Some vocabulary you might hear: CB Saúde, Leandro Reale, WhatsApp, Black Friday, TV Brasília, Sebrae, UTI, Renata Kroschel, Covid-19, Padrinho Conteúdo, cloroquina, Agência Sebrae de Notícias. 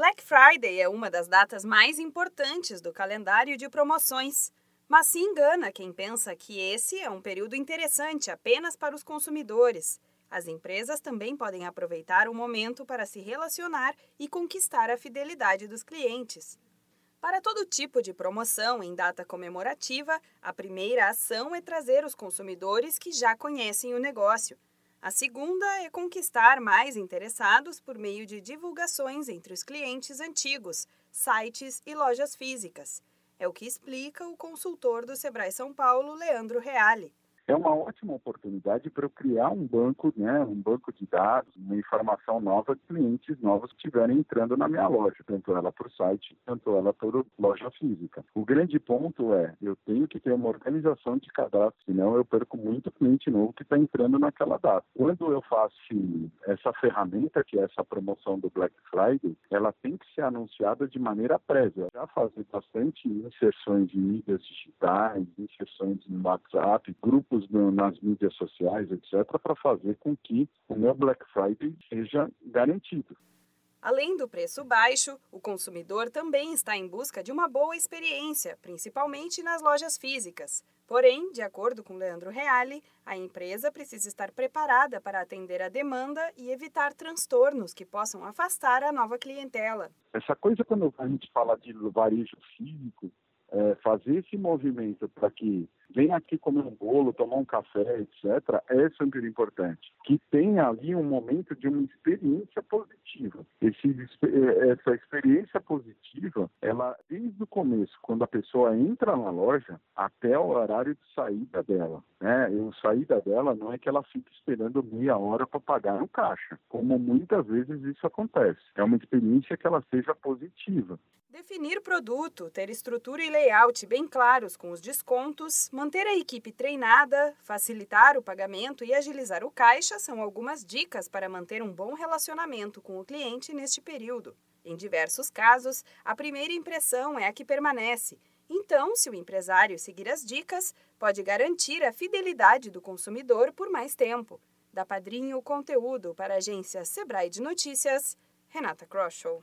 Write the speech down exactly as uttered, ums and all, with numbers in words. Black Friday é uma das datas mais importantes do calendário de promoções, mas se engana quem pensa que esse é um período interessante apenas para os consumidores. As empresas também podem aproveitar o momento para se relacionar e conquistar a fidelidade dos clientes. Para todo tipo de promoção em data comemorativa, a primeira ação é trazer os consumidores que já conhecem o negócio. A segunda é conquistar mais interessados por meio de divulgações entre os clientes antigos, sites e lojas físicas. É o que explica o consultor do Sebrae São Paulo, Leandro Reale. É uma ótima oportunidade para eu criar um banco, né, um banco de dados, uma informação nova de clientes novos que estiverem entrando na minha loja, tanto ela por site, tanto ela por loja física. O grande ponto é, eu tenho que ter uma organização de cadastro, senão eu perco muito cliente novo que está entrando naquela data. Quando eu faço essa ferramenta, que é essa promoção do Black Friday, ela tem que ser anunciada de maneira prévia. Já fazer bastante inserções de mídias digitais, inserções no WhatsApp, grupos nas mídias sociais, etcétera, para fazer com que o meu Black Friday seja garantido. Além do preço baixo, o consumidor também está em busca de uma boa experiência, principalmente nas lojas físicas. Porém, de acordo com Leandro Reale, a empresa precisa estar preparada para atender a demanda e evitar transtornos que possam afastar a nova clientela. Essa coisa, quando a gente fala de varejo físico, É, fazer esse movimento para que venha aqui comer um bolo, tomar um café, etcétera, é super importante. Que tenha ali um momento de uma experiência positiva. Esse, essa experiência positiva, ela desde o começo, quando a pessoa entra na loja, até o horário de saída dela. Né? E a saída dela não é que ela fique esperando meia hora para pagar no caixa, como muitas vezes isso acontece. É uma experiência que ela seja positiva. Definir produto, ter estrutura e layout bem claros com os descontos, manter a equipe treinada, facilitar o pagamento e agilizar o caixa são algumas dicas para manter um bom relacionamento com o cliente neste período. Em diversos casos, a primeira impressão é a que permanece. Então, se o empresário seguir as dicas, pode garantir a fidelidade do consumidor por mais tempo. Da Padrinho Conteúdo para a agência Sebrae de Notícias, Renata Kroschel.